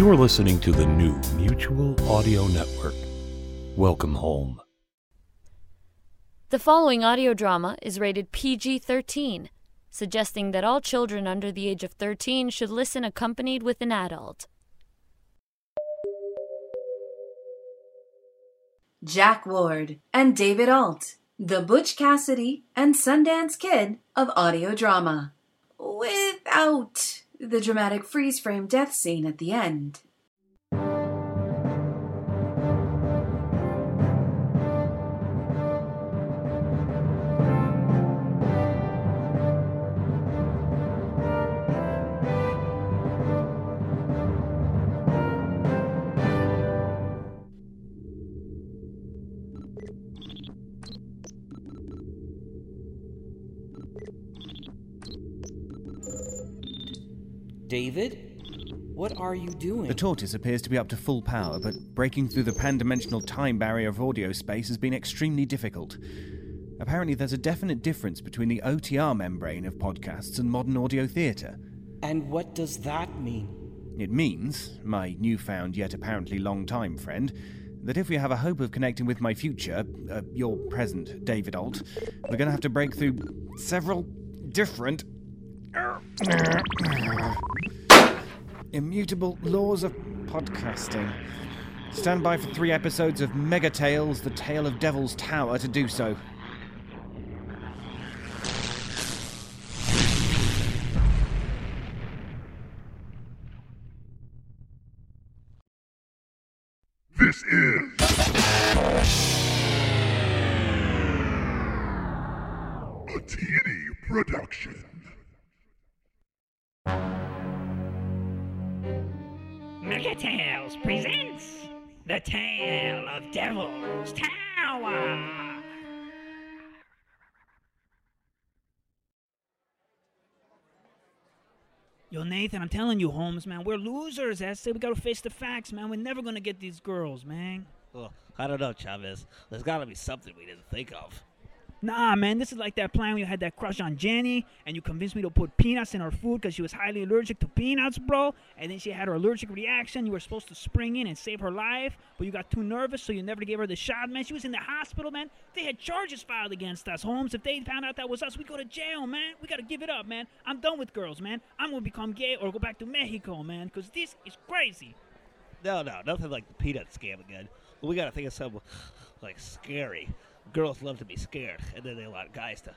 You're listening to the new Mutual Audio Network. Welcome home. The following audio drama is rated PG-13, suggesting that all children under the age of 13 should listen accompanied with an adult. Jack Ward and David Alt, the Butch Cassidy and Sundance Kid of audio drama, without the dramatic freeze-frame death scene at the end. David? What are you doing? The tortoise appears to be up to full power, but breaking through the pan-dimensional time barrier of audio space has been extremely difficult. Apparently there's a definite difference between the OTR membrane of podcasts and modern audio theatre. And what does that mean? It means, my newfound yet apparently long-time friend, that if we have a hope of connecting with my future, your present David Alt, we're going to have to break through several different immutable laws of podcasting. Stand by for 3 episodes of Mega Tales, The Tale of Devil's Tower to do so. This is a T&E production. Mega Tales presents The Tale of Devil's Tower. Yo, Nathan, I'm telling you, Holmes, man, we're losers. I say we gotta face the facts, man. We're never gonna get these girls, man. Oh, I don't know, Chavez. There's gotta be something we didn't think of. Nah, man, this is like that plan when you had that crush on Jenny, and you convinced me to put peanuts in her food because she was highly allergic to peanuts, bro. And then she had her allergic reaction. You were supposed to spring in and save her life, but you got too nervous, so you never gave her the shot, man. She was in the hospital, man. They had charges filed against us, Holmes. If they found out that was us, we'd go to jail, man. We got to give it up, man. I'm done with girls, man. I'm going to become gay or go back to Mexico, man, because this is crazy. No, nothing like the peanut scam again. We got to think of something, like, scary. Girls love to be scared, and then they want guys to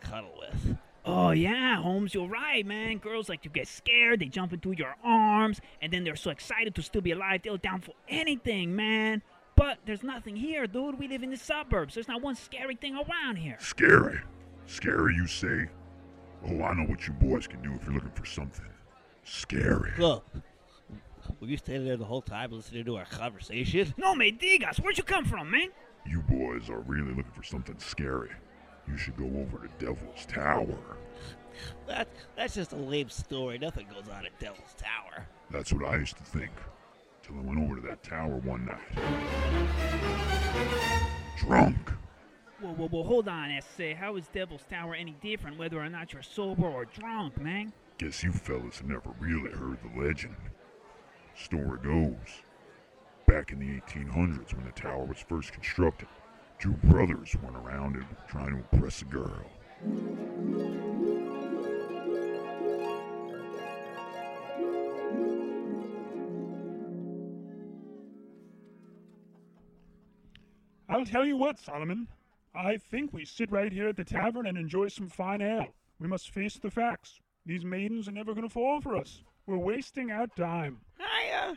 cuddle with. Oh, yeah, Holmes, you're right, man. Girls like to get scared, they jump into your arms, and then they're so excited to still be alive, they'll down for anything, man. But there's nothing here, dude. We live in the suburbs. There's not one scary thing around here. Scary? Scary, you say? Oh, I know what you boys can do if you're looking for something. Scary. Look. Were you standing there the whole time listening to our conversation? No me digas. Where'd you come from, man? You boys are really looking for something scary. You should go over to Devil's Tower. That's just a lame story. Nothing goes on at Devil's Tower. That's what I used to think, till I went over to that tower one night. Drunk. Whoa, hold on, S.A. How is Devil's Tower any different whether or not you're sober or drunk, man? Guess you fellas have never really heard the legend. Story goes, back in the 1800s, when the tower was first constructed, 2 brothers went around and were trying to impress a girl. I'll tell you what, Solomon. I think we sit right here at the tavern and enjoy some fine ale. We must face the facts. These maidens are never going to fall for us. We're wasting our time. I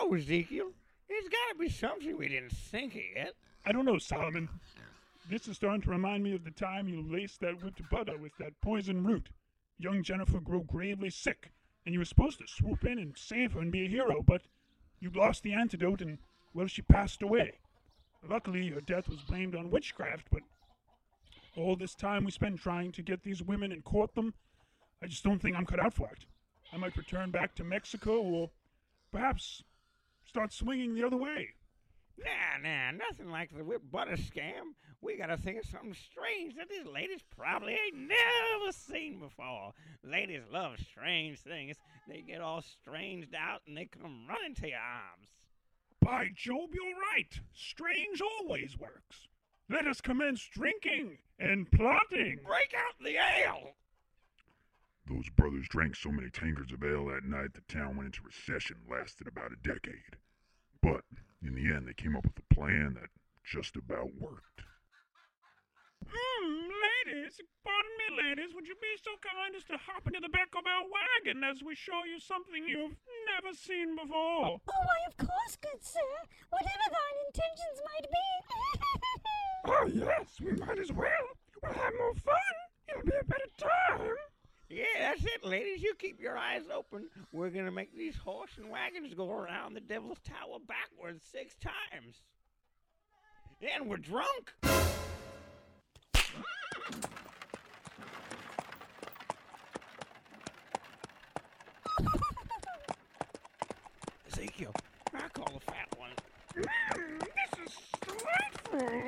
don't know, Ezekiel. There's got to be something we didn't think of yet. I don't know, Solomon. This is starting to remind me of the time you laced that whipped butter with that poison root. Young Jennifer grew gravely sick, and you were supposed to swoop in and save her and be a hero, but you lost the antidote and, well, she passed away. Luckily, her death was blamed on witchcraft, but all this time we spent trying to get these women and court them, I just don't think I'm cut out for it. I might return back to Mexico or perhaps start swinging the other way. Nah, nothing like the whip butter scam. We gotta think of something strange that these ladies probably ain't never seen before. Ladies love strange things. They get all stranged out and they come running to your arms. By Job, you're right. Strange always works. Let us commence drinking and plotting. Break out the ale! Those brothers drank so many tankards of ale that night the town went into recession and lasted about a decade. But in the end, they came up with a plan that just about worked. Ladies, pardon me, ladies, would you be so kind as to hop into the back of our wagon as we show you something you've never seen before? Oh, why, of course, good sir. Whatever thine intentions might be. Oh, yes, we might as well. We'll have more fun. It'll be a better time. Yeah, that's it, ladies. You keep your eyes open. We're going to make these horse and wagons go around the Devil's Tower backwards 6 times. And we're drunk. Ezekiel, I call the fat one. This is delightful.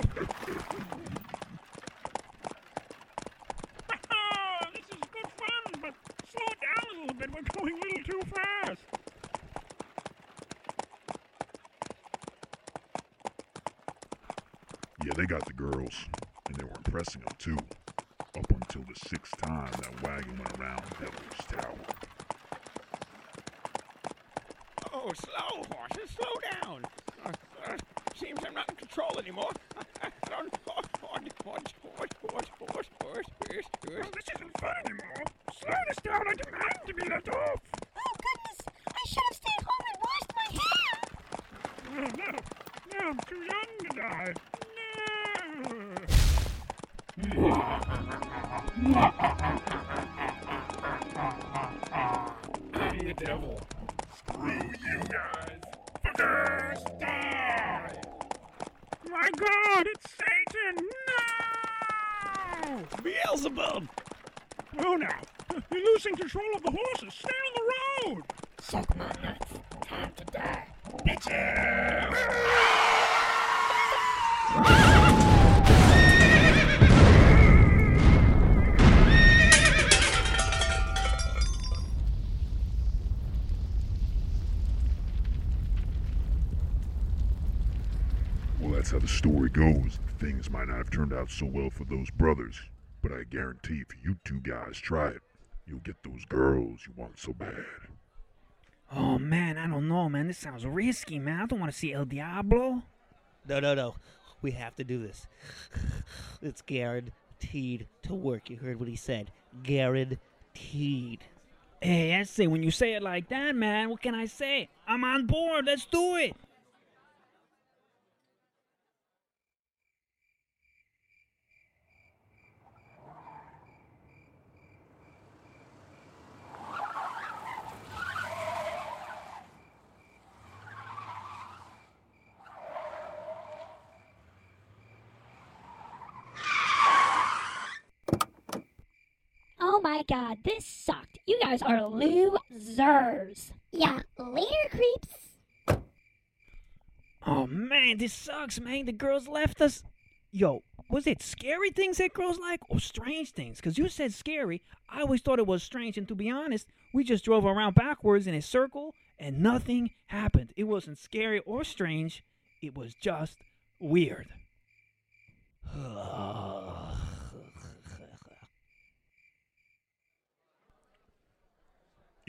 Bit. We're going a little too fast. Yeah, they got the girls, and they were impressing them too. Up until the 6th time that wagon went around Devil's Tower. Oh, slow, horses, slow down. Seems I'm not in control anymore. I don't. Horse. This isn't fun anymore. Slow this down, I demand to be let off! Oh, goodness! I should have stayed home and washed my hair! No, I'm too young to die. No! Be the devil. Screw you guys! Fuckers, die! My God, it's Satan! No! Beelzebub! Oh, now! You're losing control of the horses. Stay on the road. Suck my nuts. Time to die, bitches! Well, that's how the story goes. Things might not have turned out so well for those brothers, but I guarantee if you two guys try it, you'll get those girls you want so bad. Oh, man, I don't know, man. This sounds risky, man. I don't want to see El Diablo. No. We have to do this. It's guaranteed to work. You heard what he said. Guaranteed. Hey, I say, when you say it like that, man, what can I say? I'm on board. Let's do it. My God, this sucked. You guys are losers. Yeah, later, creeps. Oh, man, this sucks, man. The girls left us. Yo, was it scary things that girls like or strange things? Because you said scary. I always thought it was strange, and to be honest, we just drove around backwards in a circle, and nothing happened. It wasn't scary or strange. It was just weird.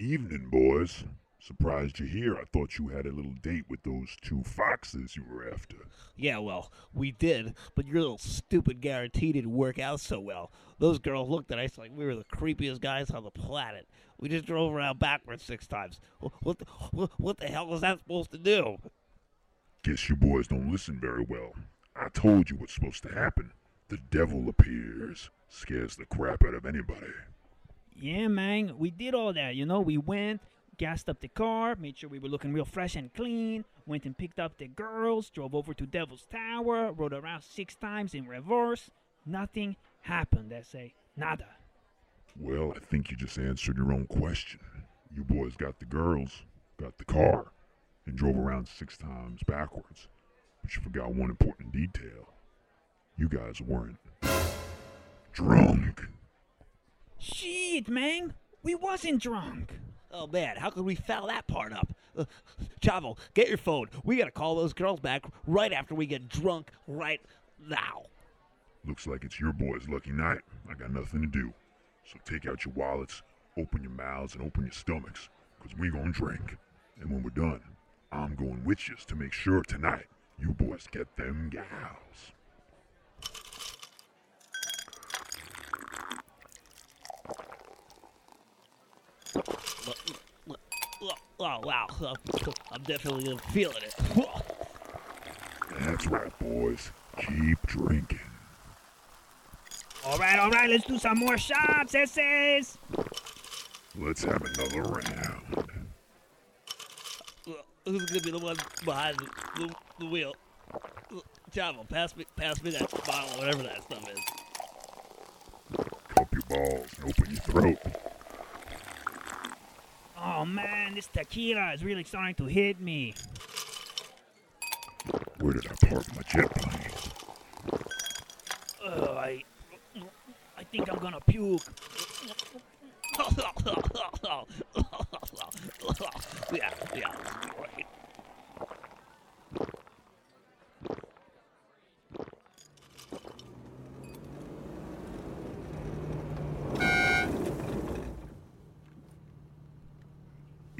Evening, boys. Surprised you're here. I thought you had a little date with those 2 foxes you were after. Yeah, well, we did, but your little stupid guarantee didn't work out so well. Those girls looked at us like we were the creepiest guys on the planet. We just drove around backwards 6 times. What the hell was that supposed to do? Guess you boys don't listen very well. I told you what's supposed to happen. The devil appears, scares the crap out of anybody. Yeah, man, we did all that, you know. We went, gassed up the car, made sure we were looking real fresh and clean, went and picked up the girls, drove over to Devil's Tower, rode around 6 times in reverse. Nothing happened, I say. Nada. Well, I think you just answered your own question. You boys got the girls, got the car, and drove around 6 times backwards. But you forgot one important detail. You guys weren't drunk. Shit, man. We wasn't drunk. Oh, man. How could we foul that part up? Chavo, get your phone. We got to call those girls back right after we get drunk right now. Looks like it's your boy's lucky night. I got nothing to do. So take out your wallets, open your mouths, and open your stomachs, because we going to drink. And when we're done, I'm going with you to make sure tonight you boys get them gals. Oh, wow. I'm definitely feeling it. That's right, boys. Keep drinking. All right. Let's do some more shots, essays. Let's have another round. Who's going to be the one behind the wheel? Chavo, pass me that bottle, whatever that stuff is. Cup your balls and open your throat. Oh man, this tequila is really starting to hit me. Where did I park my jet plane? Oh, I think I'm gonna puke. Yeah.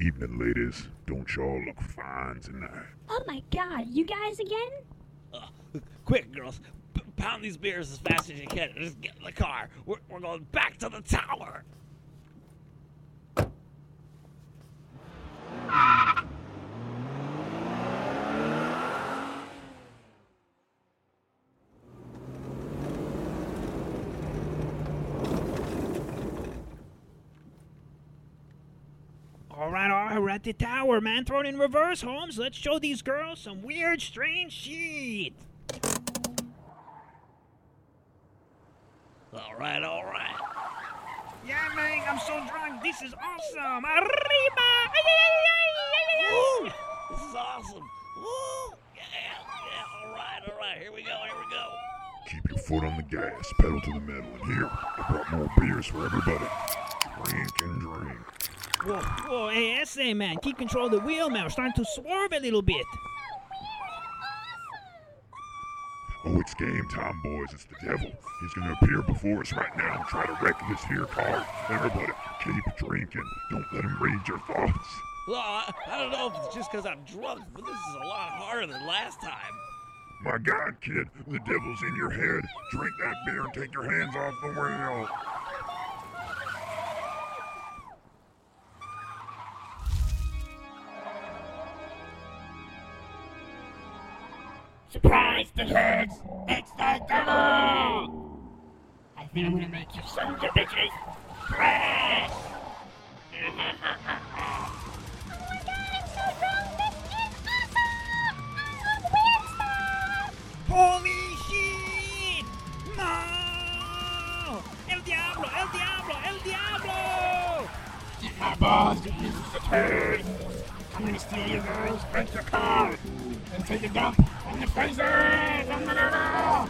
Evening, ladies. Don't y'all look fine tonight? Oh my God, you guys again? Quick, girls. Pound these beers as fast as you can. Just get in the car. We're going back to the tower. All right, we're at the tower, man. Throw it in reverse, Holmes. Let's show these girls some weird, strange shit. All right. Yeah, man, I'm so drunk. This is awesome. Arriba! Woo! This is awesome. Woo! Yeah. All right. Here we go. Keep your foot on the gas, pedal to the metal, and here, I brought more beers for everybody. Drink. Whoa, hey, S.A., man, keep control of the wheel, man. We're starting to swerve a little bit. Oh, it's game time, boys. It's the devil. He's going to appear before us right now and try to wreck this here car. Everybody, keep drinking. Don't let him read your thoughts. Well, I don't know if it's just because I'm drunk, but this is a lot harder than last time. My God, kid, the devil's in your head. Drink that beer and take your hands off the wheel. Surprise, dickheads! It's the devil! I think I'm gonna make you sons of bitches crash! Oh my God, I'm so drunk! This is awesome! I love weird stuff! Holy shit! No! El Diablo! Get my balls, you little turd! I'm gonna steal your girls, break your car, and take a dump! On the faces! On the devil!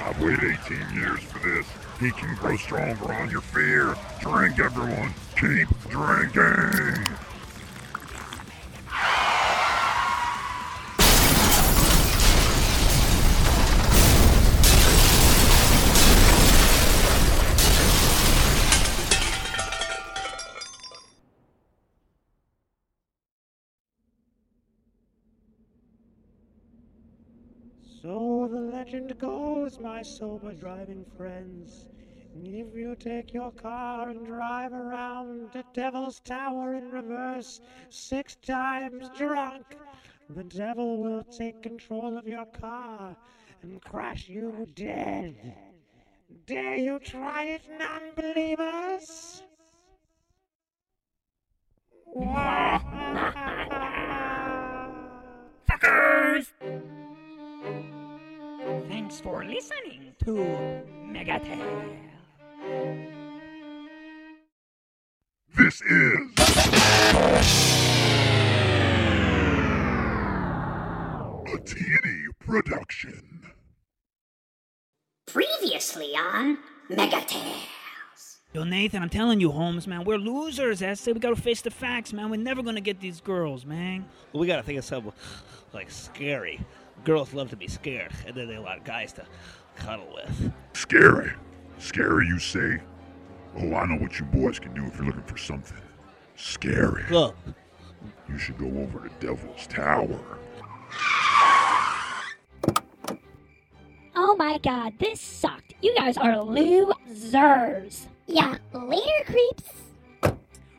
I've waited 18 years for this. He can grow stronger on your fear. Drink, everyone. Keep drinking. So the legend goes, my sober-driving friends, if you take your car and drive around the Devil's Tower in reverse 6 times drunk, the devil will take control of your car and crash you dead. Dare you try it, non-believers? Fuckers! Thanks for listening to Mega Tales. This is... A teeny production. Previously on Mega Tales. Yo, Nathan, I'm telling you, Holmes, man, we're losers. I say we gotta face the facts, man. We're never gonna get these girls, man. We gotta think of something, like, scary. Girls love to be scared, and then they want guys to cuddle with. Scary. Scary, you say? Oh, I know what you boys can do if you're looking for something. Scary. Look. You should go over to Devil's Tower. Oh my god, this sucked. You guys are losers. Yeah, later, creeps.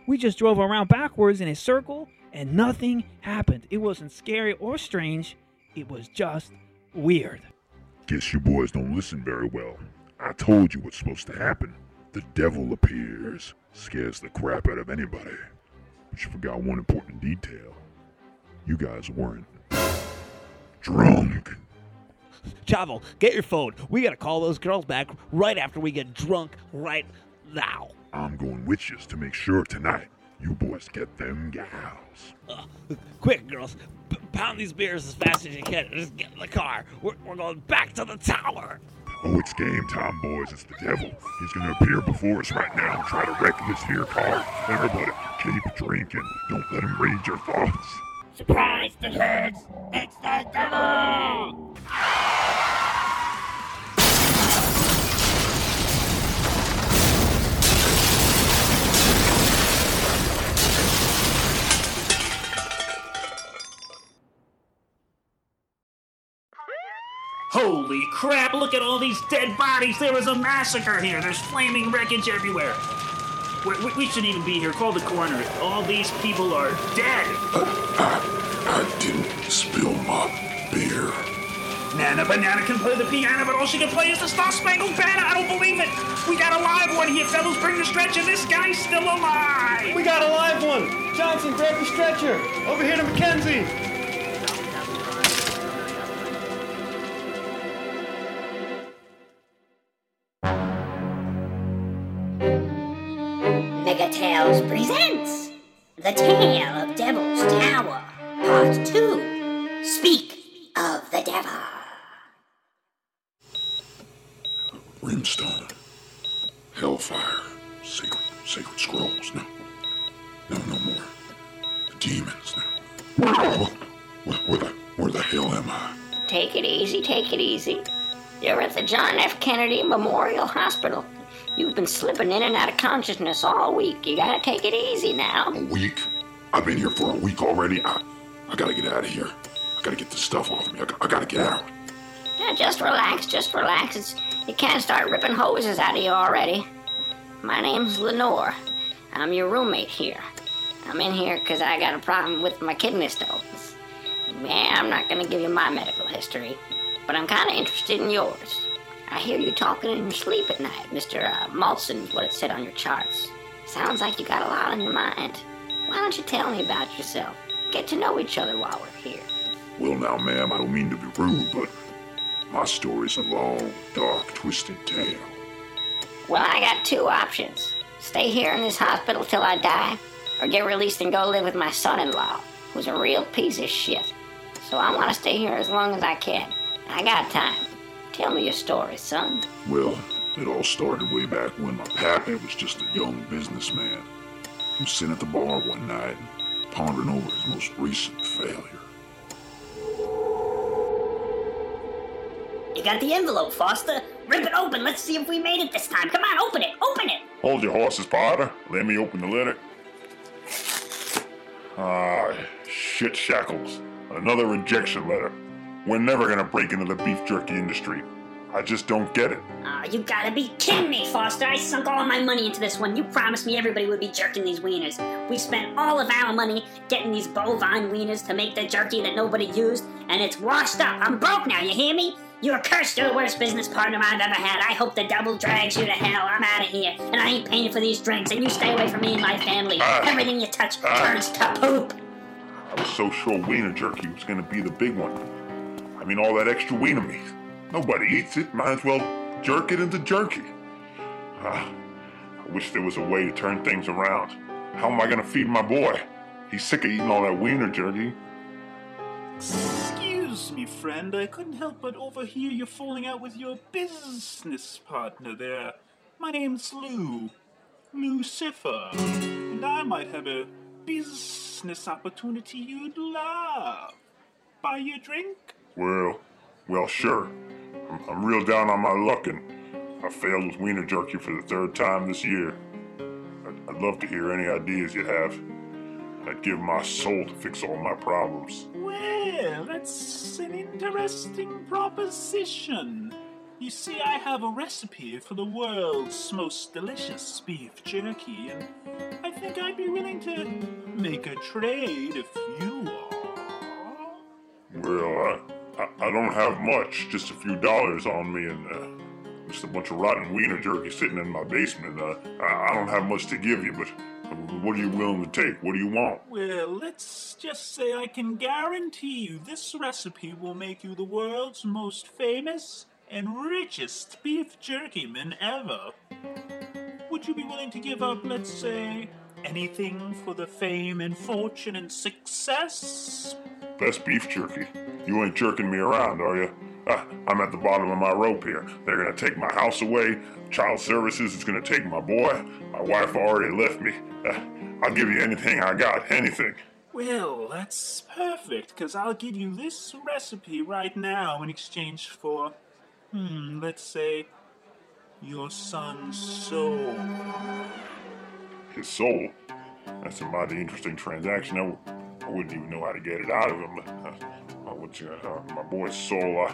We just drove around backwards in a circle, and nothing happened. It wasn't scary or strange. It was just weird. Guess you boys don't listen very well. I told you what's supposed to happen. The devil appears, scares the crap out of anybody. But you forgot one important detail. You guys weren't drunk. Chavo, get your phone. We gotta call those girls back right after we get drunk right now. I'm going with you to make sure tonight you boys get them gals. Quick, girls. Pound these beers as fast as you can. Just get in the car. We're going back to the tower. Oh, it's game time, boys. It's the devil. He's going to appear before us right now and try to wreck this here car. Everybody, keep drinking. Don't let him read your thoughts. Surprise, the kids! It's the devil! Holy crap, look at all these dead bodies. There was a massacre here. There's flaming wreckage everywhere. We shouldn't even be here. Call the coroner. All these people are dead. I didn't spill my beer. Nana Banana can play the piano, but all she can play is the Star-Spangled Banner. I don't believe it. We got a live one here, fellas. Bring the stretcher. This guy's still alive. We got a live one. Johnson, grab the stretcher. Over here to Mackenzie. Tales presents The Tale of Devil's Tower, Part 2. Speak of the Devil. Brimstone. Hellfire. Sacred scrolls. No more. The demons. No. Where the hell am I? Take it easy. You're at the John F. Kennedy Memorial Hospital. You've been slipping in and out of consciousness all week. You gotta take it easy now. A week? I've been here for a week already. I gotta get out of here. I gotta get this stuff off me. I gotta get out. Yeah, just relax. You can't start ripping hoses out of you already. My name's Lenore. I'm your roommate here. I'm in here because I got a problem with my kidney stones. Yeah, I'm not gonna give you my medical history, but I'm kinda interested in yours. I hear you talking in your sleep at night, Mr. Malson, what it said on your charts. Sounds like you got a lot on your mind. Why don't you tell me about yourself? Get to know each other while we're here. Well now, ma'am, I don't mean to be rude, but my story's a long, dark, twisted tale. Well, I got two options. Stay here in this hospital till I die, or get released and go live with my son-in-law, who's a real piece of shit. So I want to stay here as long as I can. I got time. Tell me your story, son. Well, it all started way back when my pappy was just a young businessman. He was sitting at the bar one night, pondering over his most recent failure. You got the envelope, Foster. Rip it open. Let's see if we made it this time. Come on, open it. Hold your horses, Potter. Let me open the letter. Shit shackles. Another rejection letter. We're never gonna break into the beef jerky industry. I just don't get it. Oh, you gotta be kidding me, Foster. I sunk all of my money into this one. You promised me everybody would be jerking these wieners. We spent all of our money getting these bovine wieners to make the jerky that nobody used, and it's washed up. I'm broke now, you hear me? You're cursed. You're the worst business partner I've ever had. I hope the devil drags you to hell. I'm out of here, and I ain't paying for these drinks, and you stay away from me and my family. Everything you touch turns to poop. I was so sure wiener jerky was gonna be the big one. I mean, all that extra wiener meat. Nobody eats it. Might as well jerk it into jerky. I wish there was a way to turn things around. How am I going to feed my boy? He's sick of eating all that wiener jerky. Excuse me, friend. I couldn't help but overhear you falling out with your business partner there. My name's Lou. Lucifer. And I might have a business opportunity you'd love. Buy you a drink? Well, sure. I'm real down on my luck, and I failed with wiener jerky for the third time this year. I'd love to hear any ideas you have. I'd give my soul to fix all my problems. Well, that's an interesting proposition. You see, I have a recipe for the world's most delicious beef jerky, and I think I'd be willing to make a trade if you are. Well, I don't have much, just a few dollars on me and just a bunch of rotten wiener jerky sitting in my basement. I don't have much to give you, but what are you willing to take? What do you want? Well, let's just say I can guarantee you this recipe will make you the world's most famous and richest beef jerkyman ever. Would you be willing to give up, let's say, anything for the fame and fortune and success? Best beef jerky. You ain't jerking me around, are you? I'm at the bottom of my rope here. They're gonna take my house away. Child services is gonna take my boy. My wife already left me. I'll give you anything I got, anything. Well, that's perfect, because I'll give you this recipe right now in exchange for, let's say, your son's soul. His soul? That's a mighty interesting transaction. I wouldn't even know how to get it out of him. My boy's soul,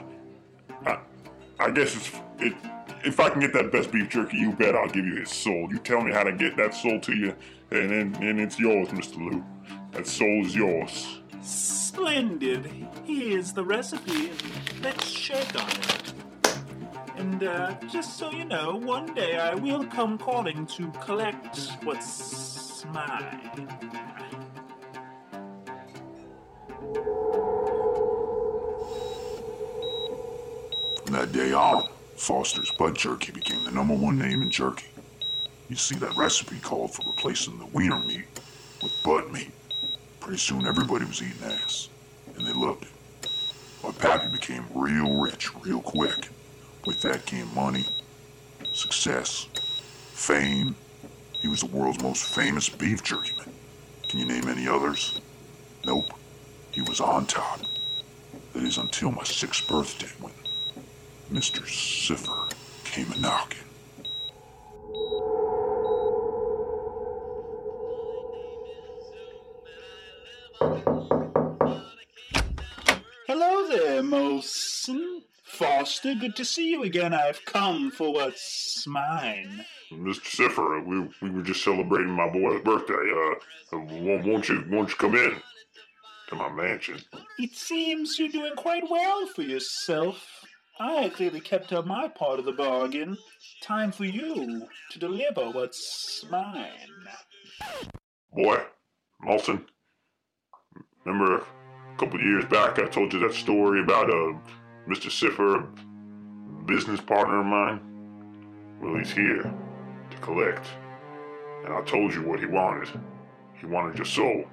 I guess it's if I can get that best beef jerky, you bet I'll give you his soul. You tell me how to get that soul to you, and it's yours, Mr. Lou. That soul is yours. Splendid. Here's the recipe. Let's shake on it. And just so you know, one day I will come calling to collect what's mine. From that day on, Foster's Butt Jerky became the #1 name in jerky. You see, that recipe called for replacing the wiener meat with butt meat. Pretty soon everybody was eating ass, and they loved it. But Pappy became real rich real quick. With that came money, success, fame. He was the world's most famous beef jerkyman. Can you name any others? Nope. He was on top. That is until my 6th birthday when Mr. Cipher came a-knocking. Hello there, Molson. Foster, good to see you again. I've come for what's mine. Mr. Cipher, we were just celebrating my boy's birthday. Won't you come in to my mansion? It seems you're doing quite well for yourself. I clearly kept up my part of the bargain. Time for you to deliver what's mine. Boy, Molson, remember a couple years back I told you that story about Mr. Cipher, a business partner of mine? Well, he's here to collect. And I told you what he wanted. He wanted your soul.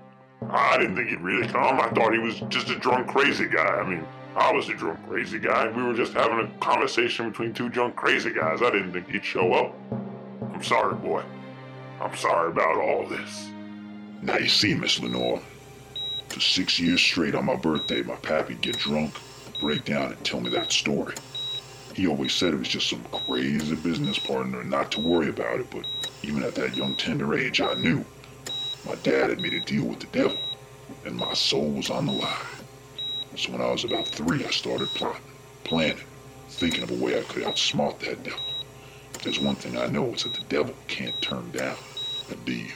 I didn't think he'd really come. I thought he was just a drunk, crazy guy. I mean, I was a drunk, crazy guy. We were just having a conversation between two drunk, crazy guys. I didn't think he'd show up. I'm sorry, boy. I'm sorry about all this. Now you see, Miss Lenore, for 6 years straight on my birthday, my pappy'd get drunk, break down, and tell me that story. He always said it was just some crazy business partner and not to worry about it, but even at that young, tender age, I knew. My dad had made a deal with the devil, and my soul was on the line. So when I was about 3, I started planning, thinking of a way I could outsmart that devil. If there's one thing I know, it's that the devil can't turn down a deal.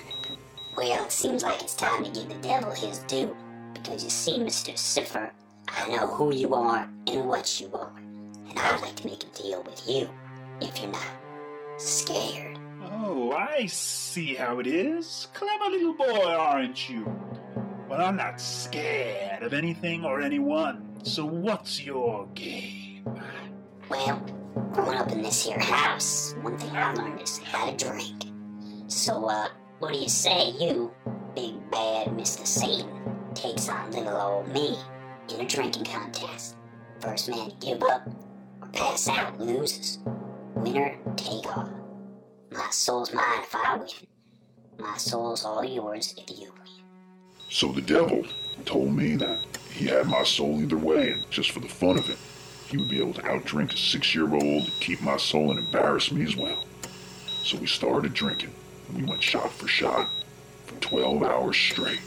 Well, it seems like it's time to give the devil his due. Because you see, Mr. Cipher, I know who you are and what you are. And I'd like to make a deal with you, if you're not scared. Oh, I see how it is. Clever little boy, aren't you? Well, I'm not scared of anything or anyone, so what's your game? Well, growing up in this here house, one thing I learned is how to drink. So, What do you say you, big bad Mr. Satan, takes on little old me in a drinking contest? First man to give up or pass out loses. Winner, take all. My soul's mine if I win. My soul's all yours if you win. So the devil told me that he had my soul either way, and just for the fun of it, he would be able to outdrink a 6-year-old and keep my soul and embarrass me as well. So we started drinking, and we went shot for shot for 12 hours straight.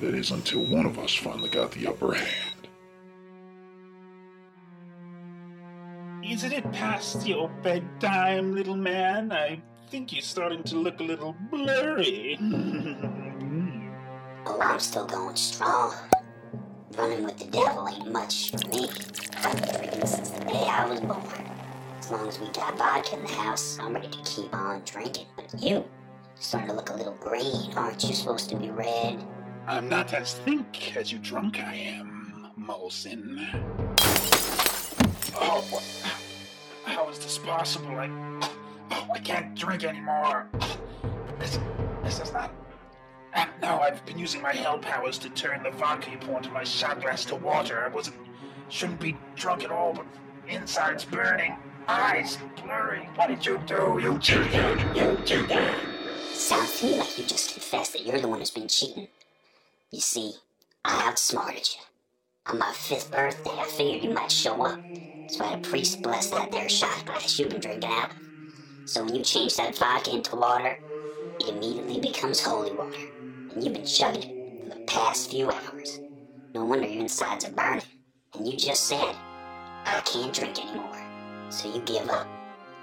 That is, until one of us finally got the upper hand. Isn't it past your bedtime, little man? I think you're starting to look a little blurry. Oh, I'm still going strong. Running with the devil ain't much for me. I've been drinking since the day I was born. As long as we got vodka in the house, I'm ready to keep on drinking. But you, starting to look a little green. Aren't you supposed to be red? I'm not as thick as you drunk I am, Molson. Oh, how is this possible? I can't drink anymore. This is not... No, I've been using my hell powers to turn the vodka you poured into my shot glass to water. Shouldn't be drunk at all, but inside's burning, eyes blurry. What did you do? You cheated! Sounds to me like you just confessed that you're the one who's been cheating. You see, I outsmarted you. On my 5th birthday, I figured you might show up, so I had a priest bless that there shot glass you've been drinking out of. So when you change that vodka into water, it immediately becomes holy water. And you've been chugging it for the past few hours. No wonder your insides are burning. And you just said, I can't drink anymore. So you give up,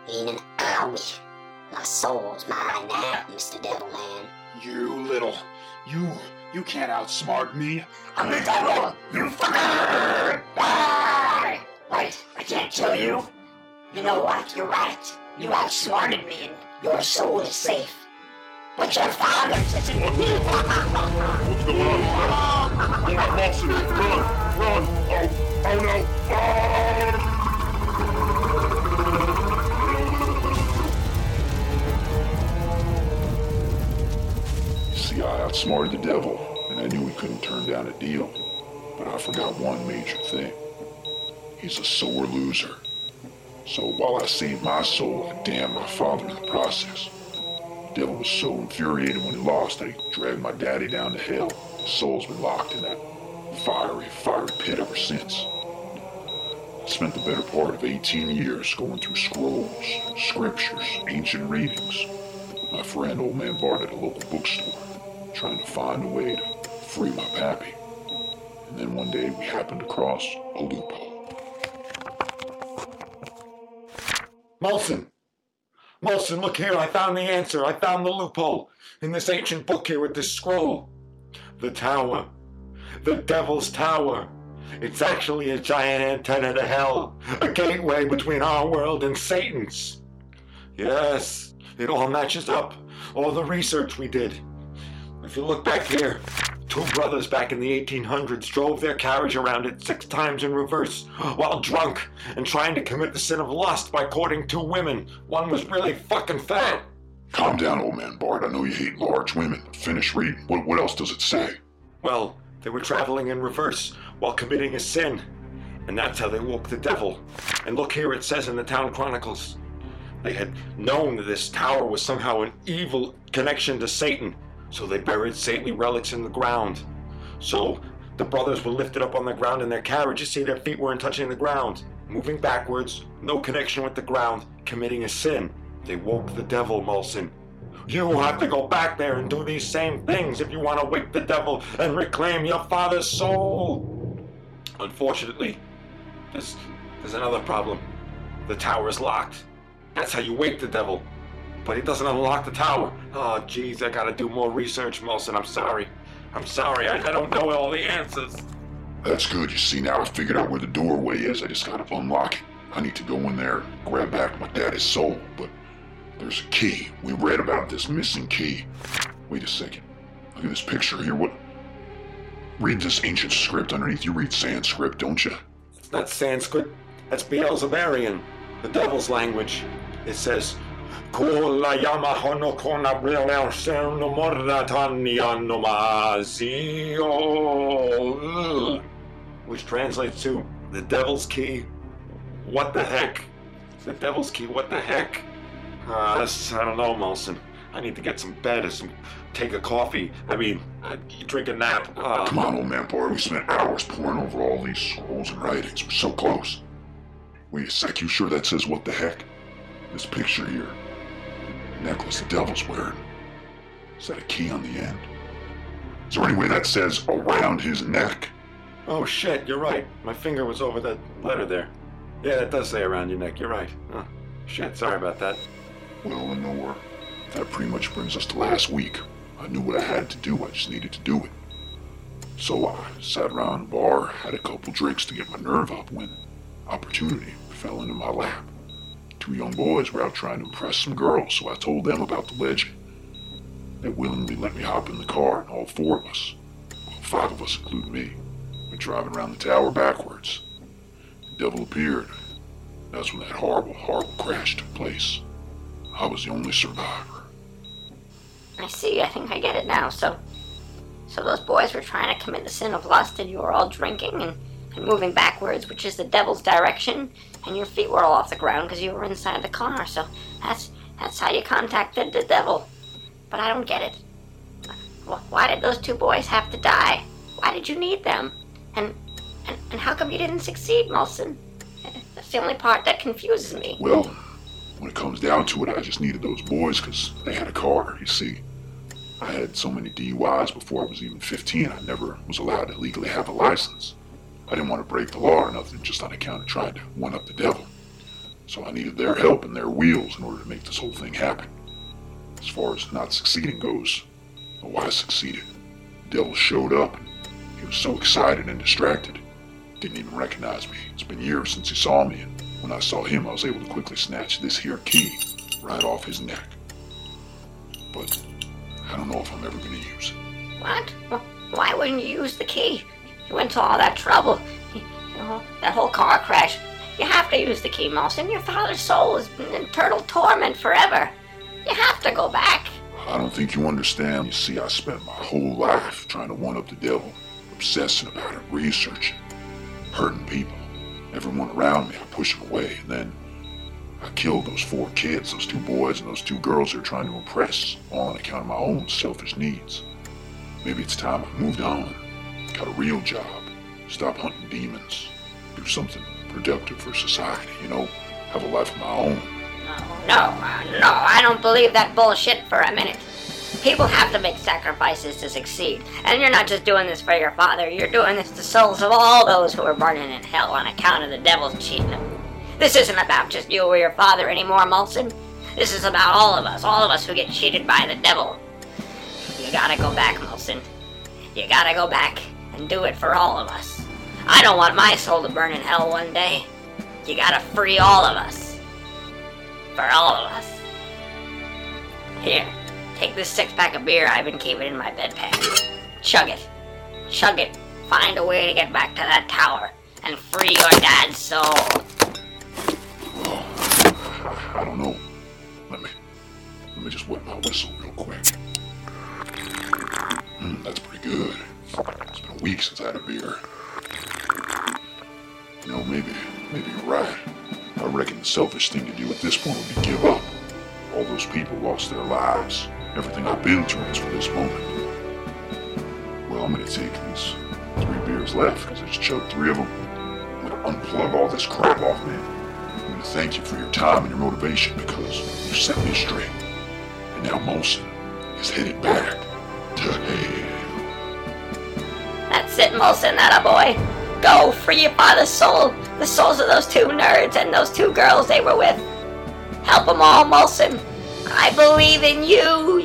meaning I win. My soul's mine now, Mr. Devil Man. You can't outsmart me. I'm the devil, you fucker! Wait, I can't kill you. You know what, you're right. You outsmarted me and your soul is safe. But your father's is in me! What's going on? You're a monster! Run! Oh no! Oh! I outsmarted the devil, and I knew he couldn't turn down a deal, but I forgot one major thing. He's a sore loser. So while I saved my soul, I damned my father in the process. The devil was so infuriated when he lost that he dragged my daddy down to hell. His soul's been locked in that fiery pit ever since. I spent the better part of 18 years going through scrolls, scriptures, ancient readings. My friend, old man Bart, at a local bookstore, trying to find a way to free my pappy. And then one day we happened across a loophole. Molson, look here, I found the answer. I found the loophole in this ancient book here with this scroll. The tower. The Devil's Tower. It's actually a giant antenna to hell. A gateway between our world and Satan's. Yes, it all matches up. All the research we did. If you look back here, 2 brothers back in the 1800s drove their carriage around it 6 times in reverse while drunk and trying to commit the sin of lust by courting 2 women. One was really fucking fat. Calm down, old man Bart. I know you hate large women, but finish reading. What else does it say? Well, they were traveling in reverse while committing a sin, and that's how they woke the devil. And look here, it says in the town chronicles. They had known that this tower was somehow an evil connection to Satan. So they buried saintly relics in the ground. So the brothers were lifted up on the ground in their carriage. You see, their feet weren't touching the ground. Moving backwards, no connection with the ground, committing a sin. They woke the devil, Molson. You have to go back there and do these same things if you want to wake the devil and reclaim your father's soul. Unfortunately, there's another problem. The tower is locked. That's how you wake the devil. But he doesn't unlock the tower. Oh, geez, I gotta do more research, Molson. I'm sorry. I don't know all the answers. That's good. You see, now I figured out where the doorway is. I just gotta unlock it. I need to go in there and grab back my daddy's soul. But there's a key. We read about this missing key. Wait a second. Look at this picture here. What? Read this ancient script underneath. You read Sanskrit, don't you? It's not Sanskrit. That's Beelzebarian, the devil's language. It says... כל הימחנו קונה בלער שם נמורדתן ינומאזיו, which translates to the devil's key. What the heck? The devil's key, what the heck? I don't know, Molson. I need to get some bed or take a coffee. I mean, drink a nap. Come on, old man, boy. We spent hours poring over all these scrolls and writings. We're so close. Wait a sec, you sure that says what the heck? This picture here. The necklace the devil's wearing. Is that a key on the end? Is there any way that says around his neck? Oh, shit, you're right. My finger was over that letter there. Yeah, that does say around your neck. You're right. Huh. Shit, sorry about that. Well, and no worries. That pretty much brings us to last week. I knew what I had to do, I just needed to do it. So I sat around a bar, had a couple drinks to get my nerve up when opportunity fell into my lap. Two young boys were out trying to impress some girls, so I told them about the legend. They willingly let me hop in the car, and all four of us, well, five of us including me, were driving around the tower backwards. The devil appeared. That's when that horrible, horrible crash took place. I was the only survivor. I see, I think I get it now. So those boys were trying to commit the sin of lust, and you were all drinking and moving backwards, which is the devil's direction, and your feet were all off the ground because you were inside the car, so that's how you contacted the devil. But I don't get it. Why did those two boys have to die? Why did you need them? And how come you didn't succeed, Molson? That's the only part that confuses me. Well, when it comes down to it, I just needed those boys because they had a car, you see. I had so many DUIs before I was even 15, I never was allowed to legally have a license. I didn't want to break the law or nothing, just on account of trying to one-up the devil. So I needed their help and their wheels in order to make this whole thing happen. As far as not succeeding goes, oh, I succeeded. The devil showed up. He was so excited and distracted, didn't even recognize me. It's been years since he saw me, and when I saw him, I was able to quickly snatch this here key right off his neck. But I don't know if I'm ever going to use it. What? Well, why wouldn't you use the key? You went to all that trouble. That whole car crash. You have to use the key, Molson. Your father's soul is in eternal torment forever. You have to go back. I don't think you understand. You see, I spent my whole life trying to one-up the devil, obsessing about it, researching, hurting people. Everyone around me, I pushed them away, and then I killed those four kids, those two boys, and those two girls they were trying to impress, all on account of my own selfish needs. Maybe it's time I moved on, got a real job, stop hunting demons, do something productive for society, you know, have a life of my own. No, I don't believe that bullshit for a minute. People have to make sacrifices to succeed. And you're not just doing this for your father, you're doing this to souls of all those who are burning in hell on account of the devil's cheating them. This isn't about just you or your father anymore, Molson. This is about all of us who get cheated by the devil. You gotta go back, Molson. You gotta go back and do it for all of us. I don't want my soul to burn in hell one day. You gotta free all of us. For all of us. Here. Take this 6-pack of beer I've been keeping in my bedpan. Chug it. Chug it. Find a way to get back to that tower and free your dad's soul. Oh, I don't know. Let me just wet my whistle real quick. That's pretty good. It's been a week since I had a beer. You know, maybe you're right. I reckon the selfish thing to do at this point would be give up. All those people lost their lives. Everything I've been through is for this moment. Well, I'm gonna take these 3 beers left, because I just chugged 3 of them. I'm gonna unplug all this crap off me. I'm gonna thank you for your time and your motivation, because you set me straight. And now Molson is headed back to hell. That's it, Molson, that a boy. Go free your father's soul, the souls of those 2 nerds and those 2 girls they were with. Help them all, Molson. I believe in you.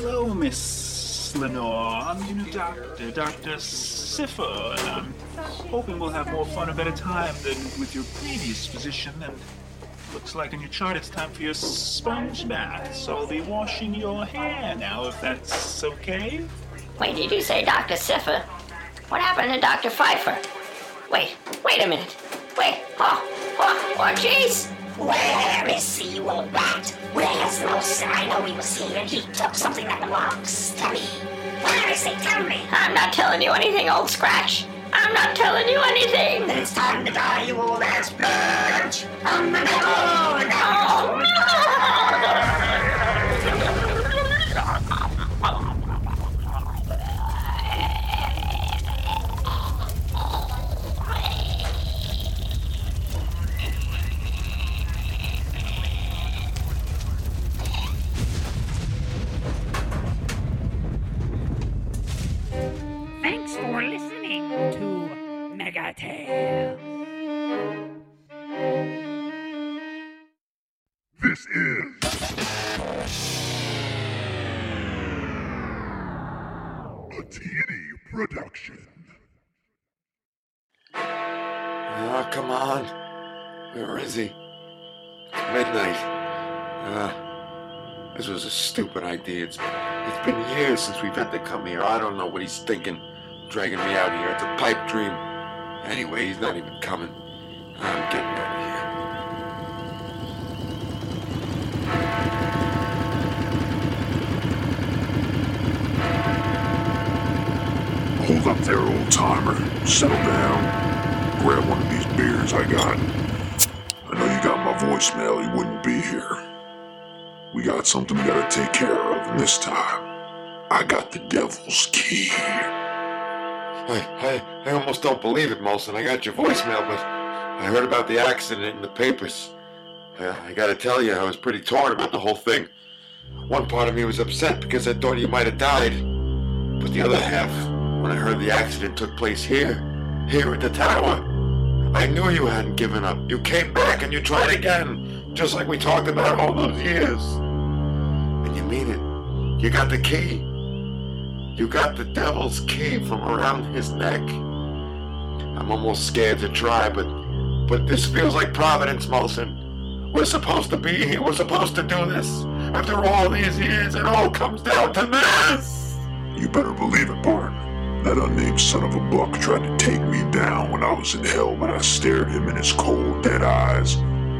Hello, Miss Lenore. I'm your new doctor, Dr. Siffer, and I'm hoping we'll have more fun and better time than with your previous physician. And looks like on your chart it's time for your sponge bath, so I'll be washing your hair now, if that's okay. Wait, did you say Dr. Siffer? What happened to Dr. Pfeiffer? Wait a minute. Oh, jeez! Where is he, you old rat? Where's Rosa? I know he was here and he took something that belongs to me. Where is he? Tell me! I'm not telling you anything, old Scratch. I'm not telling you anything! Then it's time to die, you old ass bitch! I'm the moon! Oh, no! Thanks for listening to Mega Tales. This is a T&E production. Oh, come on. Where is he? Midnight. This was a stupid idea. It's been years since we've had to come here. I don't know what he's thinking. Dragging me out here. It's a pipe dream. Anyway, he's not even coming. I'm getting out of here. Hold up there, old-timer. Settle down. Grab one of these beers I got. I know you got my voicemail. You wouldn't be here. We got something we gotta take care of, and this time, I got the devil's key. I almost don't believe it, Molson. I got your voicemail, but I heard about the accident in the papers. I gotta tell you, I was pretty torn about the whole thing. One part of me was upset because I thought you might have died. But the other half, when I heard the accident took place here at the tower, I knew you hadn't given up. You came back and you tried again, just like we talked about all those years. And you mean it. You got the key. You got the devil's key from around his neck. I'm almost scared to try, but this feels like Providence, Molson. We're supposed to be here. We're supposed to do this. After all these years, it all comes down to this. You better believe it, Bart. That unnamed son of a buck tried to take me down when I was in hell, but I stared him in his cold, dead eyes,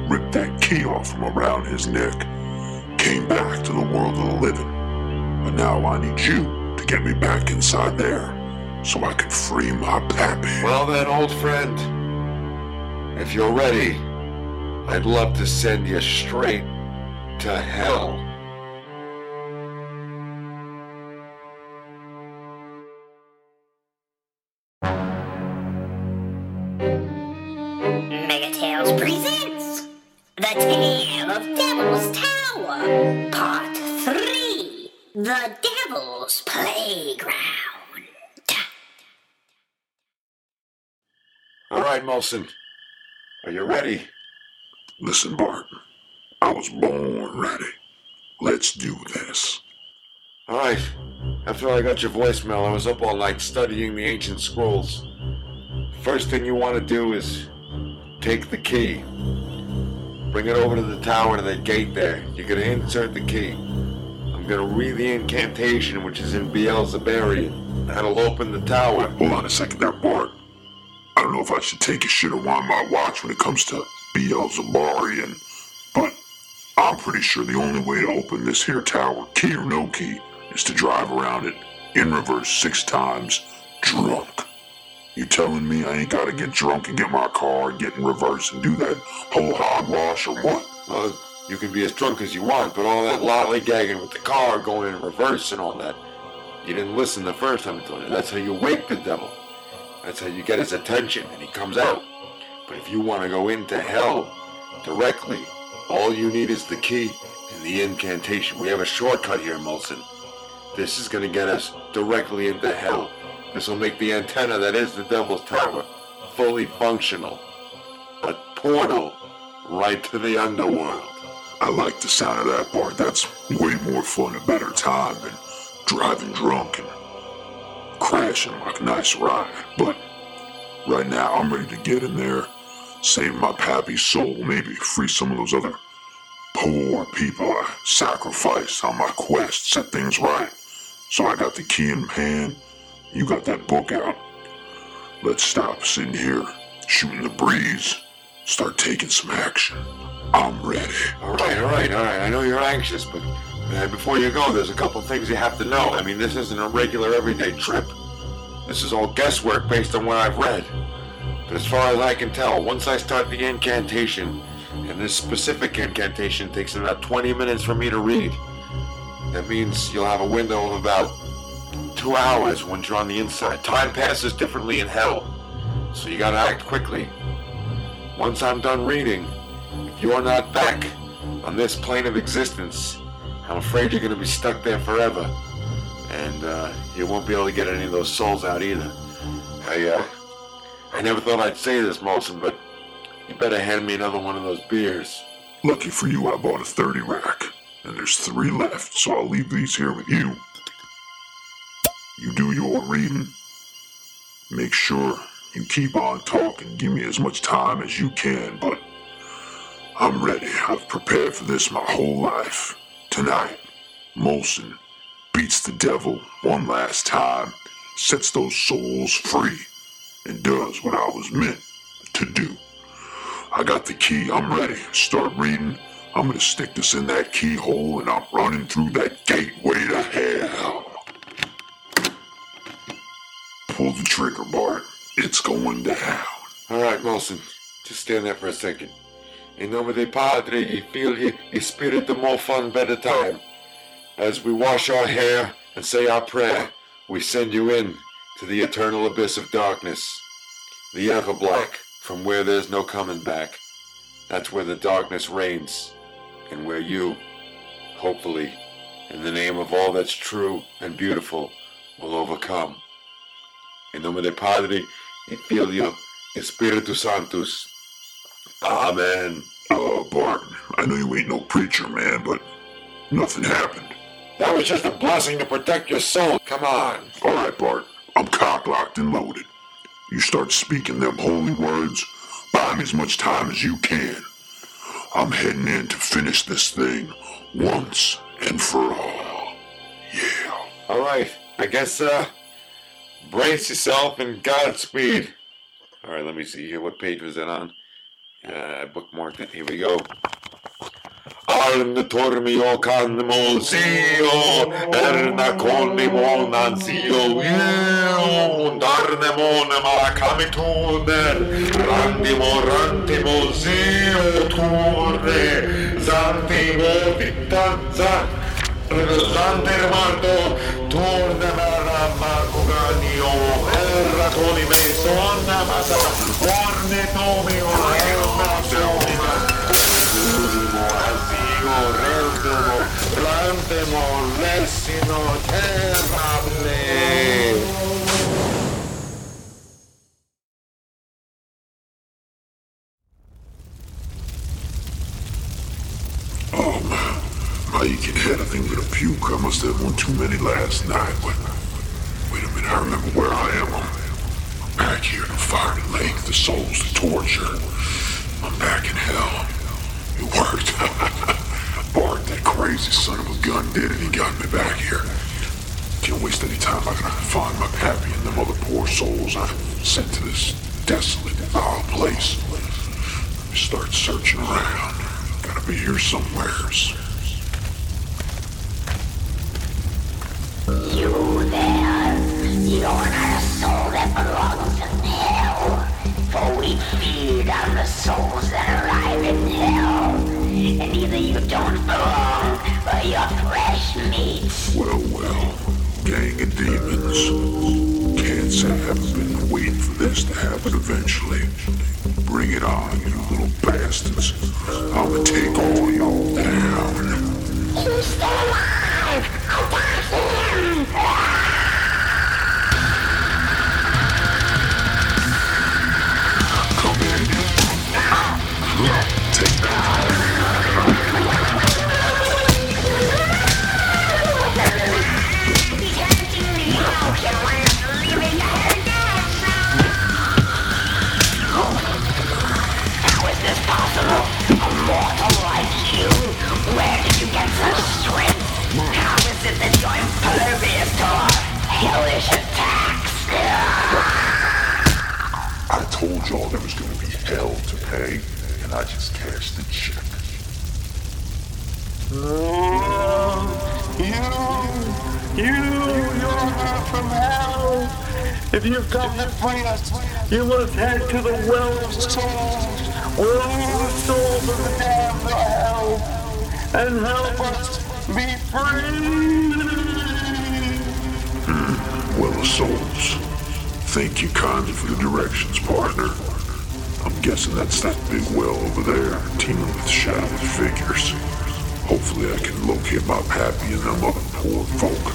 ripped that key off from around his neck, came back to the world of the living. But now I need you to get me back inside there, so I can free my pappy. Well then, old friend, if you're ready, I'd love to send you straight to hell. Mega Tales presents The Tale of Devil's Tower, Part 3. The Devil's Playground. All right, Molson. Are you ready? Listen, Bart. I was born ready. Let's do this. All right. After I got your voicemail, I was up all night studying the ancient scrolls. First thing you want to do is take the key. Bring it over to the tower to the gate there. You're going to insert the key. Gonna read the incantation, which is in Beelzebarian. That'll open the tower. Hold on a second there, Bart. I don't know if I should take a shit or wind my watch when it comes to Beelzebarian, but I'm pretty sure the only way to open this here tower, key or no key, is to drive around it in reverse 6 times, drunk. You telling me I ain't gotta get drunk and get my car and get in reverse and do that whole hogwash or what? You can be as drunk as you want, but all that lollygagging with the car going in reverse and all that, you didn't listen the first time I told you. That's how you wake the devil. That's how you get his attention, and he comes out. But if you want to go into hell directly, all you need is the key and the incantation. We have a shortcut here, Molson. This is going to get us directly into hell. This will make the antenna that is the Devil's Tower fully functional. A portal right to the underworld. I like the sound of that, Bart. That's way more fun and better time than driving drunk and crashing like a nice ride. But right now, I'm ready to get in there, save my pappy's soul, maybe free some of those other poor people I sacrificed on my quest, set things right. So I got the key in hand. You got that book out. Let's stop sitting here, shooting the breeze, start taking some action. I'm ready. All right. I know you're anxious, but before you go, there's a couple things you have to know. I mean, this isn't a regular everyday trip. This is all guesswork based on what I've read. But as far as I can tell, once I start the incantation, and this specific incantation takes about 20 minutes for me to read, that means you'll have a window of about 2 hours once you're on the inside. Time passes differently in hell, so you gotta act quickly. Once I'm done reading, if you're not back on this plane of existence, I'm afraid you're gonna be stuck there forever, and you won't be able to get any of those souls out either. I never thought I'd say this, Molson, but you better hand me another one of those beers. Lucky for you, I bought a 30 rack, and there's 3 left, so I'll leave these here with you. You do your reading. Make sure you keep on talking. Give me as much time as you can, but I'm ready. I've prepared for this my whole life. Tonight, Molson beats the devil one last time, sets those souls free, and does what I was meant to do. I got the key. I'm ready. Start reading. I'm going to stick this in that keyhole, and I'm running through that gateway to hell. Pull the trigger, Bart. It's going down. All right, Molson. Just stand there for a second. In nome dei Padre, e Figli, e Spirito, more fun, better time. As we wash our hair and say our prayer, we send you in to the eternal abyss of darkness, the ever-black, from where there's no coming back. That's where the darkness reigns, and where you, hopefully, in the name of all that's true and beautiful, will overcome. In nome dei Padre, e Figlio, e Spiritu Sanctus. Amen. Barton, I know you ain't no preacher, man, but nothing happened. That was just a blessing to protect your soul. Come on. All right, Bart. I'm cock-locked and loaded. You start speaking them holy words. Buy me as much time as you can. I'm heading in to finish this thing once and for all. Yeah. All right. I guess, brace yourself and Godspeed. All right, let me see here. What page was that on? I bookmarked it. Here we go. Arm the tormio can monsio, erna conni monanzio, un darne mona malakamituner, randimo ranti monsio, turre, zantimo vittanza, zander mardo, turne maramacuganio, erra coni me sonna masa, orne tomio. Oh man, my aching head, I think I'm gonna puke. I must have one too many last night, but wait a minute, I remember where I am. I'm back here in the fiery lake, the souls, the torture. I'm back in hell. It worked. Bart, that crazy son of a gun did it. He got me back here. Can't waste any time. I gotta find my pappy and them other poor souls I sent to this desolate, foul place. Start searching around. Gotta be here somewheres. You there? You are not a soul that belongs in hell, for we feed on the souls that arrive in hell. And either you don't belong, or you're fresh meat. Well, gang of demons. Can't say I haven't been waiting for this to happen eventually. Bring it on, you little bastards. I'ma take all y'all down. He's still alive! I'll back him! told y'all there was going to be hell to pay, and I just cashed the check. You're not from hell. If you've come to free us, you must head to the well of souls, where all the souls of the damned are held, and help us be free. Well of souls. Thank you kindly for the directions, partner. I'm guessing that's that big well over there, teeming with shadowy figures. Hopefully I can locate my pappy and them other poor folk.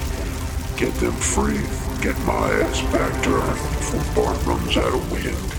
Get them free, get my ass back to Earth before Bart runs out of wind.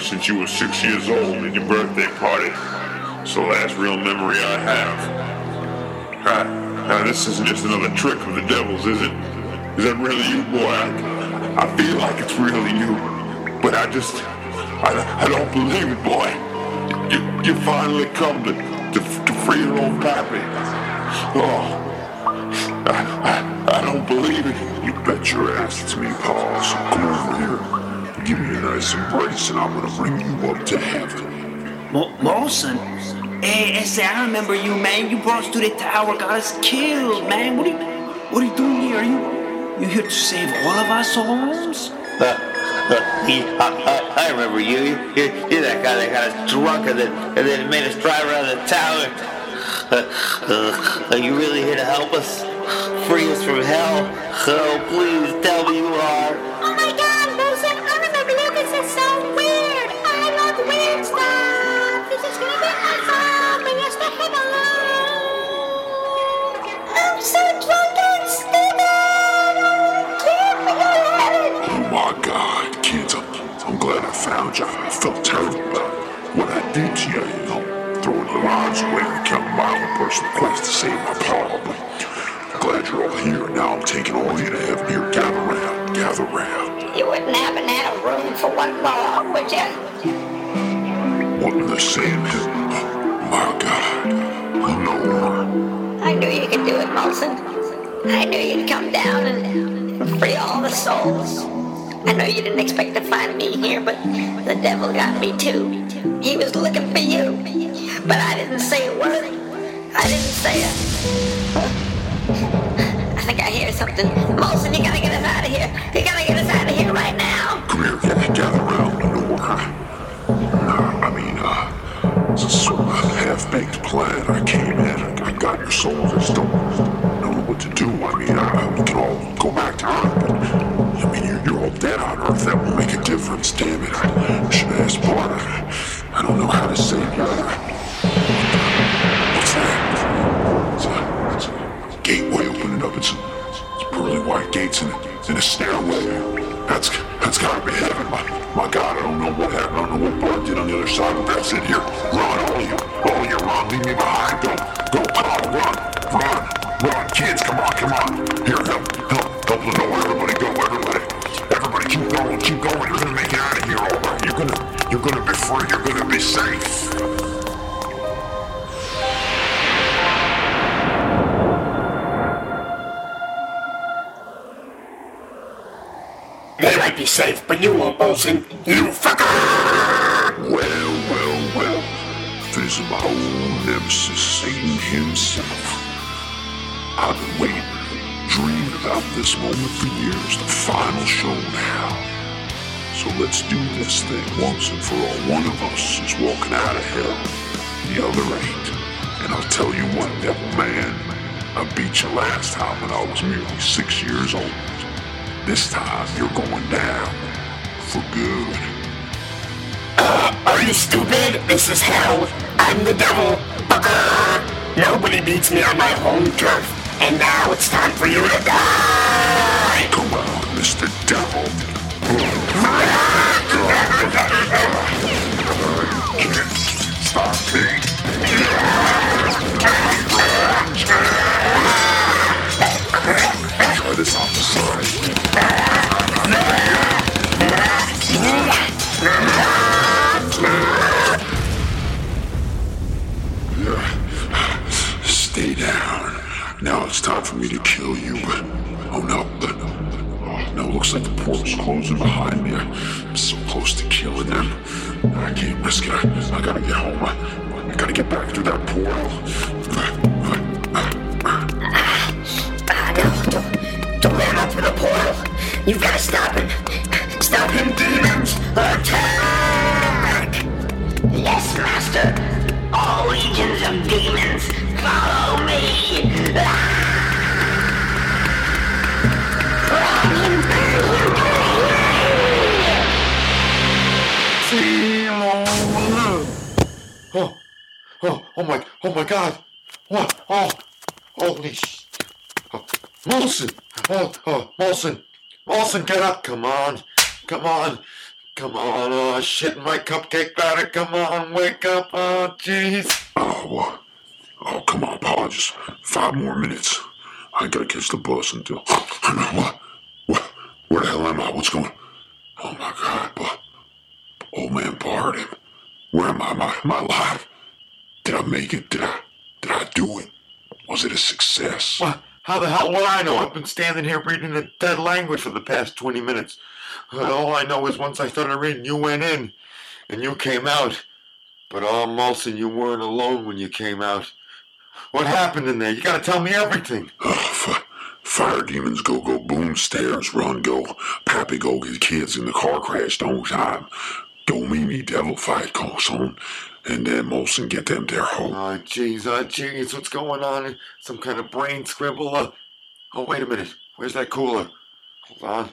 Since you were 6 years old at your birthday party. It's the last real memory I have. Now this isn't just another trick of the devil's, is it? Is that really you, boy? I feel like it's really you, but I don't believe it, boy. You finally come to free your old pappy. Oh, I don't believe it. You bet your ass it's me, Paul, so come over here. Give me a nice embrace and I'm gonna bring you up to heaven. Molson? Hey, S.A., I remember you, man. You brought us to the tower, got us killed, man. What are you doing here? Are you here to save all of our souls? I remember you. You're that guy that got us drunk and then made us drive around the tower. Are you really here to help us? Free us from hell? Oh, please tell me you are. So drunk and stupid! Oh my God, kids, I'm glad I found you. I felt terrible about what I did to you, you know, throwing the lives away on account of my own personal quest to save my pa. But I'm glad you're all here. Now I'm taking all you to heaven here. Gather round. You wouldn't have an out room for one more, would you? What in the sand? Oh my God, I'm no more. I knew you could do it, Molson. I knew you'd come down and free all the souls. I know you didn't expect to find me here, but the devil got me too. He was looking for you, but I didn't say a word. I didn't say it. I think I hear something. Molson, you gotta get us out of here. You gotta get us out of here right now. Come here, gather around the door. It's a sort of half-baked plan. I came in. God, your souls just don't know what to do. I mean, we can all go back to Earth, but I mean, you're all dead on Earth. That will make a difference, damn it. I should ask Bart. I don't know how to save you. What's that? It's a gateway opening up. It's pearly white gates and a stairway. That's gotta be heaven. My God, I don't know what happened. I don't know what Bart did on the other side, but that's it here. Run, all you run. Leave me behind. Don't. Run, kids, come on. Here, help Lenore, everybody keep going, you're gonna make it out of here, all right, you're gonna be free, you're gonna be safe. They might be safe, but you won't, Bolson, you fucker! Well, this is my old nemesis, Satan himself. I've been waiting, dreamed about this moment for years, the final show now. So let's do this thing once and for all. One of us is walking out of hell, the other ain't. And I'll tell you what, devil man, I beat you last time when I was merely 6 years old. This time, you're going down. For good. Are you stupid? This is hell. I'm the devil. Nobody beats me on my home turf. And now it's time for you to die! Come on, Mr. Devil. Can't stop me. Try this on the side. Stay down. Now it's time for me to kill you. Oh no. Oh, no, looks like the portal's closing behind me. I'm so close to killing them. I can't risk it. I gotta get home. I gotta get back through that portal. No, don't let him up through the portal. You've gotta stop him. Stop him, demons! Attack! Yes, master. All legions of demons, follow me! Oh my god! What? Oh! Holy sh... Oh, Molson! Molson! Molson, get up! Come on! Oh, shit in my cupcake batter! Come on, wake up! Oh, jeez! Oh, come on, Paul. Just 5 more minutes. I gotta catch the bus until... I know what? Where the hell am I? What's going on? Oh, my God, but... Old man barred him. Where am I? Am I alive? Did I make it? Did I do it? Was it a success? What? How the hell would I know? I've been standing here reading a dead language for the past 20 minutes. All I know is once I started reading, you went in, and you came out. But, Molson, you weren't alone when you came out. What happened in there? You gotta tell me everything. Fire demons go, boom, stairs, run, go. Pappy go, get kids in the car crash, don't time. Go meet me, devil fight, goes on. And then Molson get them their home. Oh, jeez, what's going on? Some kind of brain scribble? Oh, wait a minute. Where's that cooler? Hold on.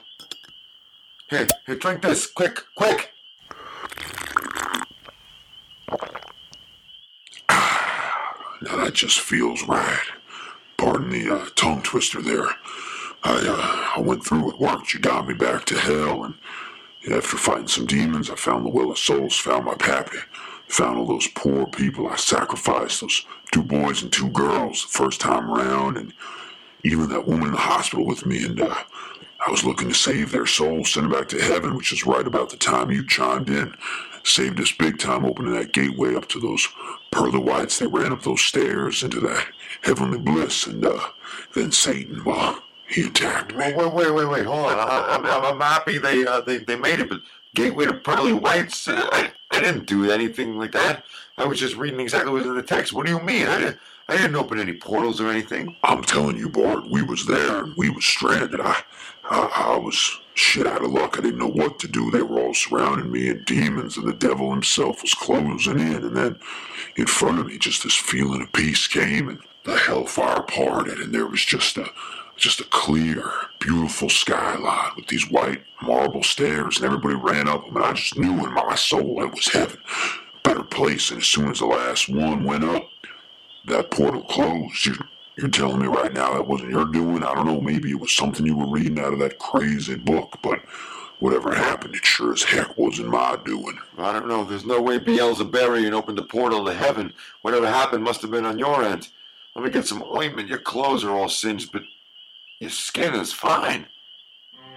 Here, drink this, quick. Now that just feels right. Pardon the tongue twister there. I went through it, worked. You got me back to hell, and after fighting some demons, I found the Well of Souls, found my pappy, found all those poor people. I sacrificed those 2 boys and 2 girls the first time around, and even that woman in the hospital with me, and I was looking to save their souls, send them back to heaven, which is right about the time you chimed in. Saved us big time opening that gateway up to those Perlewites. They ran up those stairs into that heavenly bliss, and then Satan, he attacked me. Wait, hold on. I'm happy they made it, but gateway to Perlewites? I didn't do anything like that. I was just reading exactly what was in the text. What do you mean? I didn't open any portals or anything. I'm telling you, Bart, we was there, and we was stranded. I was shit out of luck. I didn't know what to do. They were all surrounding me, and demons, and the devil himself was closing in. And then, in front of me, just this feeling of peace came, and the hellfire parted, and there was just a clear, beautiful skyline with these white marble stairs, and everybody ran up them, and I just knew in my soul it was heaven, better place. And as soon as the last one went up, that portal closed. You're telling me right now that wasn't your doing? I don't know, maybe it was something you were reading out of that crazy book, but whatever happened, it sure as heck wasn't my doing. I don't know. There's no way Beelzebarian opened the portal to heaven. Whatever happened must have been on your end. Let me get some ointment. Your clothes are all singed, but your skin is fine.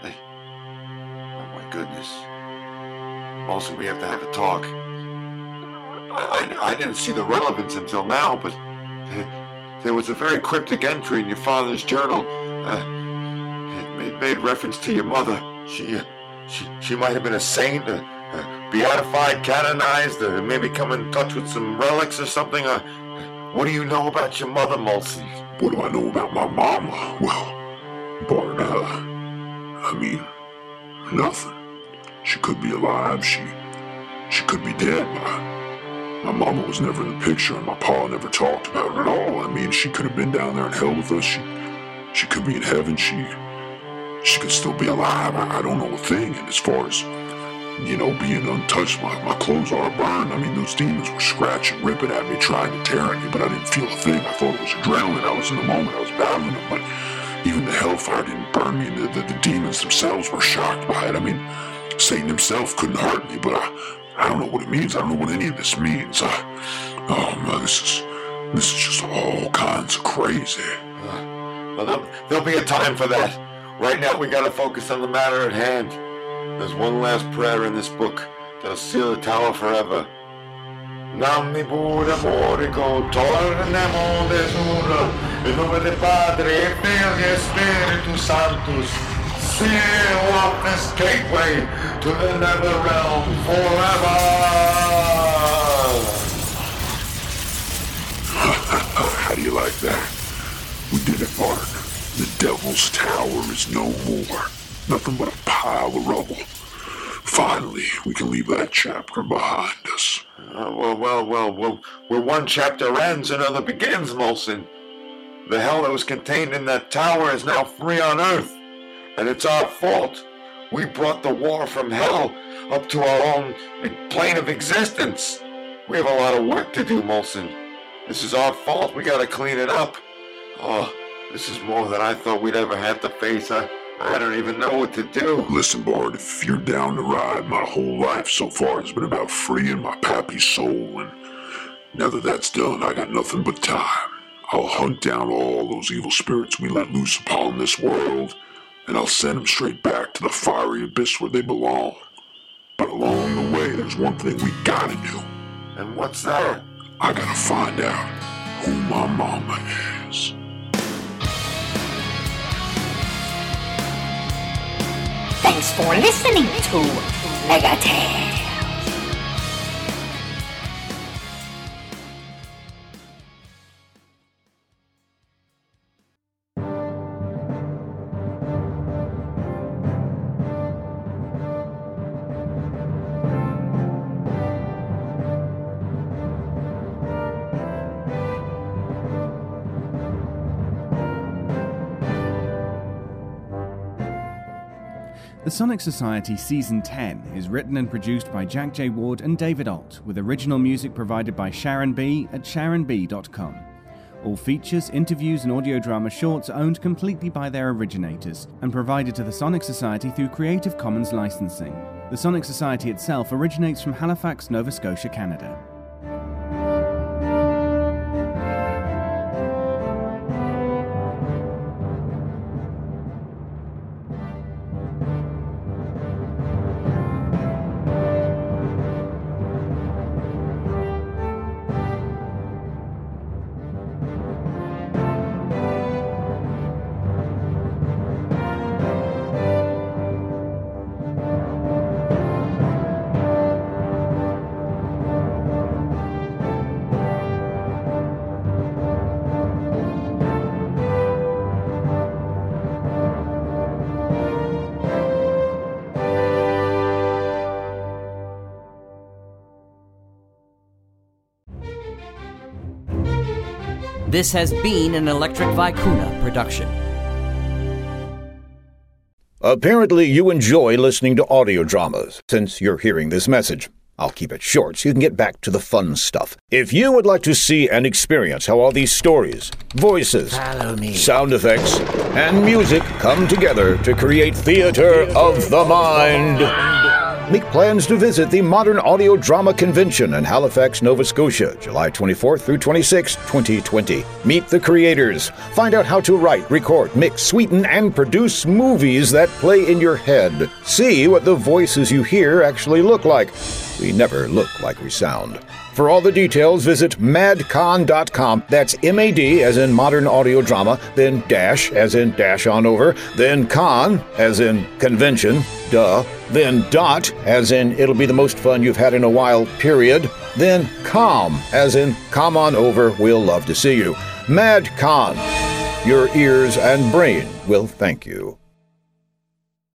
Hey. Oh, my goodness. Also, we have to have a talk. I didn't see the relevance until now, but... There was a very cryptic entry in your father's journal. It made reference to your mother. She might have been a saint, beatified, canonized, or maybe come in touch with some relics or something. What do you know about your mother, Molson? What do I know about my mama? Well, Bart, nothing. She could be alive. She could be dead. My mama was never in the picture, and my pa never talked about it at all. I mean, she could have been down there in hell with us. She could be in heaven. She could still be alive. I don't know a thing. And as far as, you know, being untouched, my clothes are burned. I mean, those demons were scratching, ripping at me, trying to tear at me, but I didn't feel a thing. I thought it was adrenaline. I was in the moment. I was battling them, but even the hellfire didn't burn me. The demons themselves were shocked by it. I mean, Satan himself couldn't hurt me, but I don't know what it means. I don't know what any of this means. This is just all kinds of crazy. Well, there'll be a time for that. Right now, we gotta focus on the matter at hand. There's one last prayer in this book that'll seal the tower forever. Namni Buddha Morico, tornemo desnudo, in nome del Padre, e Figlio e Spiritus Sanctus. Seal up this gateway to the nether realm forever! How do you like that? We did it, Mark. The Devil's Tower is no more. Nothing but a pile of rubble. Finally, we can leave that chapter behind us. Well, where one chapter ends, another begins, Molson. The hell that was contained in that tower is now free on Earth. And it's our fault. We brought the war from hell up to our own plane of existence. We have a lot of work to do, Molson. This is our fault. We gotta clean it up. Oh, this is more than I thought we'd ever have to face, huh? I don't even know what to do. Listen, Bard, if you're down to ride, my whole life so far has been about freeing my pappy's soul, and now that that's done, I got nothing but time. I'll hunt down all those evil spirits we let loose upon this world, and I'll send them straight back to the fiery abyss where they belong. But along the way, there's one thing we gotta do. And what's that? I gotta find out who my mama is. Thanks for listening to Mega Tales. The Sonic Society Season 10 is written and produced by Jack J. Ward and David Alt, with original music provided by Sharon B. at sharonb.com. All features, interviews and audio drama shorts are owned completely by their originators and provided to the Sonic Society through Creative Commons licensing. The Sonic Society itself originates from Halifax, Nova Scotia, Canada. This has been an Electric Vicuna production. Apparently you enjoy listening to audio dramas, since you're hearing this message. I'll keep it short so you can get back to the fun stuff. If you would like to see and experience how all these stories, voices, sound effects, and music come together to create theater of the mind, make plans to visit the Modern Audio Drama Convention in Halifax, Nova Scotia, July 24th through 26, 2020. Meet the creators. Find out how to write, record, mix, sweeten, and produce movies that play in your head. See what the voices you hear actually look like. We never look like we sound. For all the details, visit madcon.com. That's M-A-D as in modern audio drama, then dash as in dash on over, then con as in convention, duh, then dot as in it'll be the most fun you've had in a while, period, then com as in come on over, we'll love to see you. MadCon. Your ears and brain will thank you.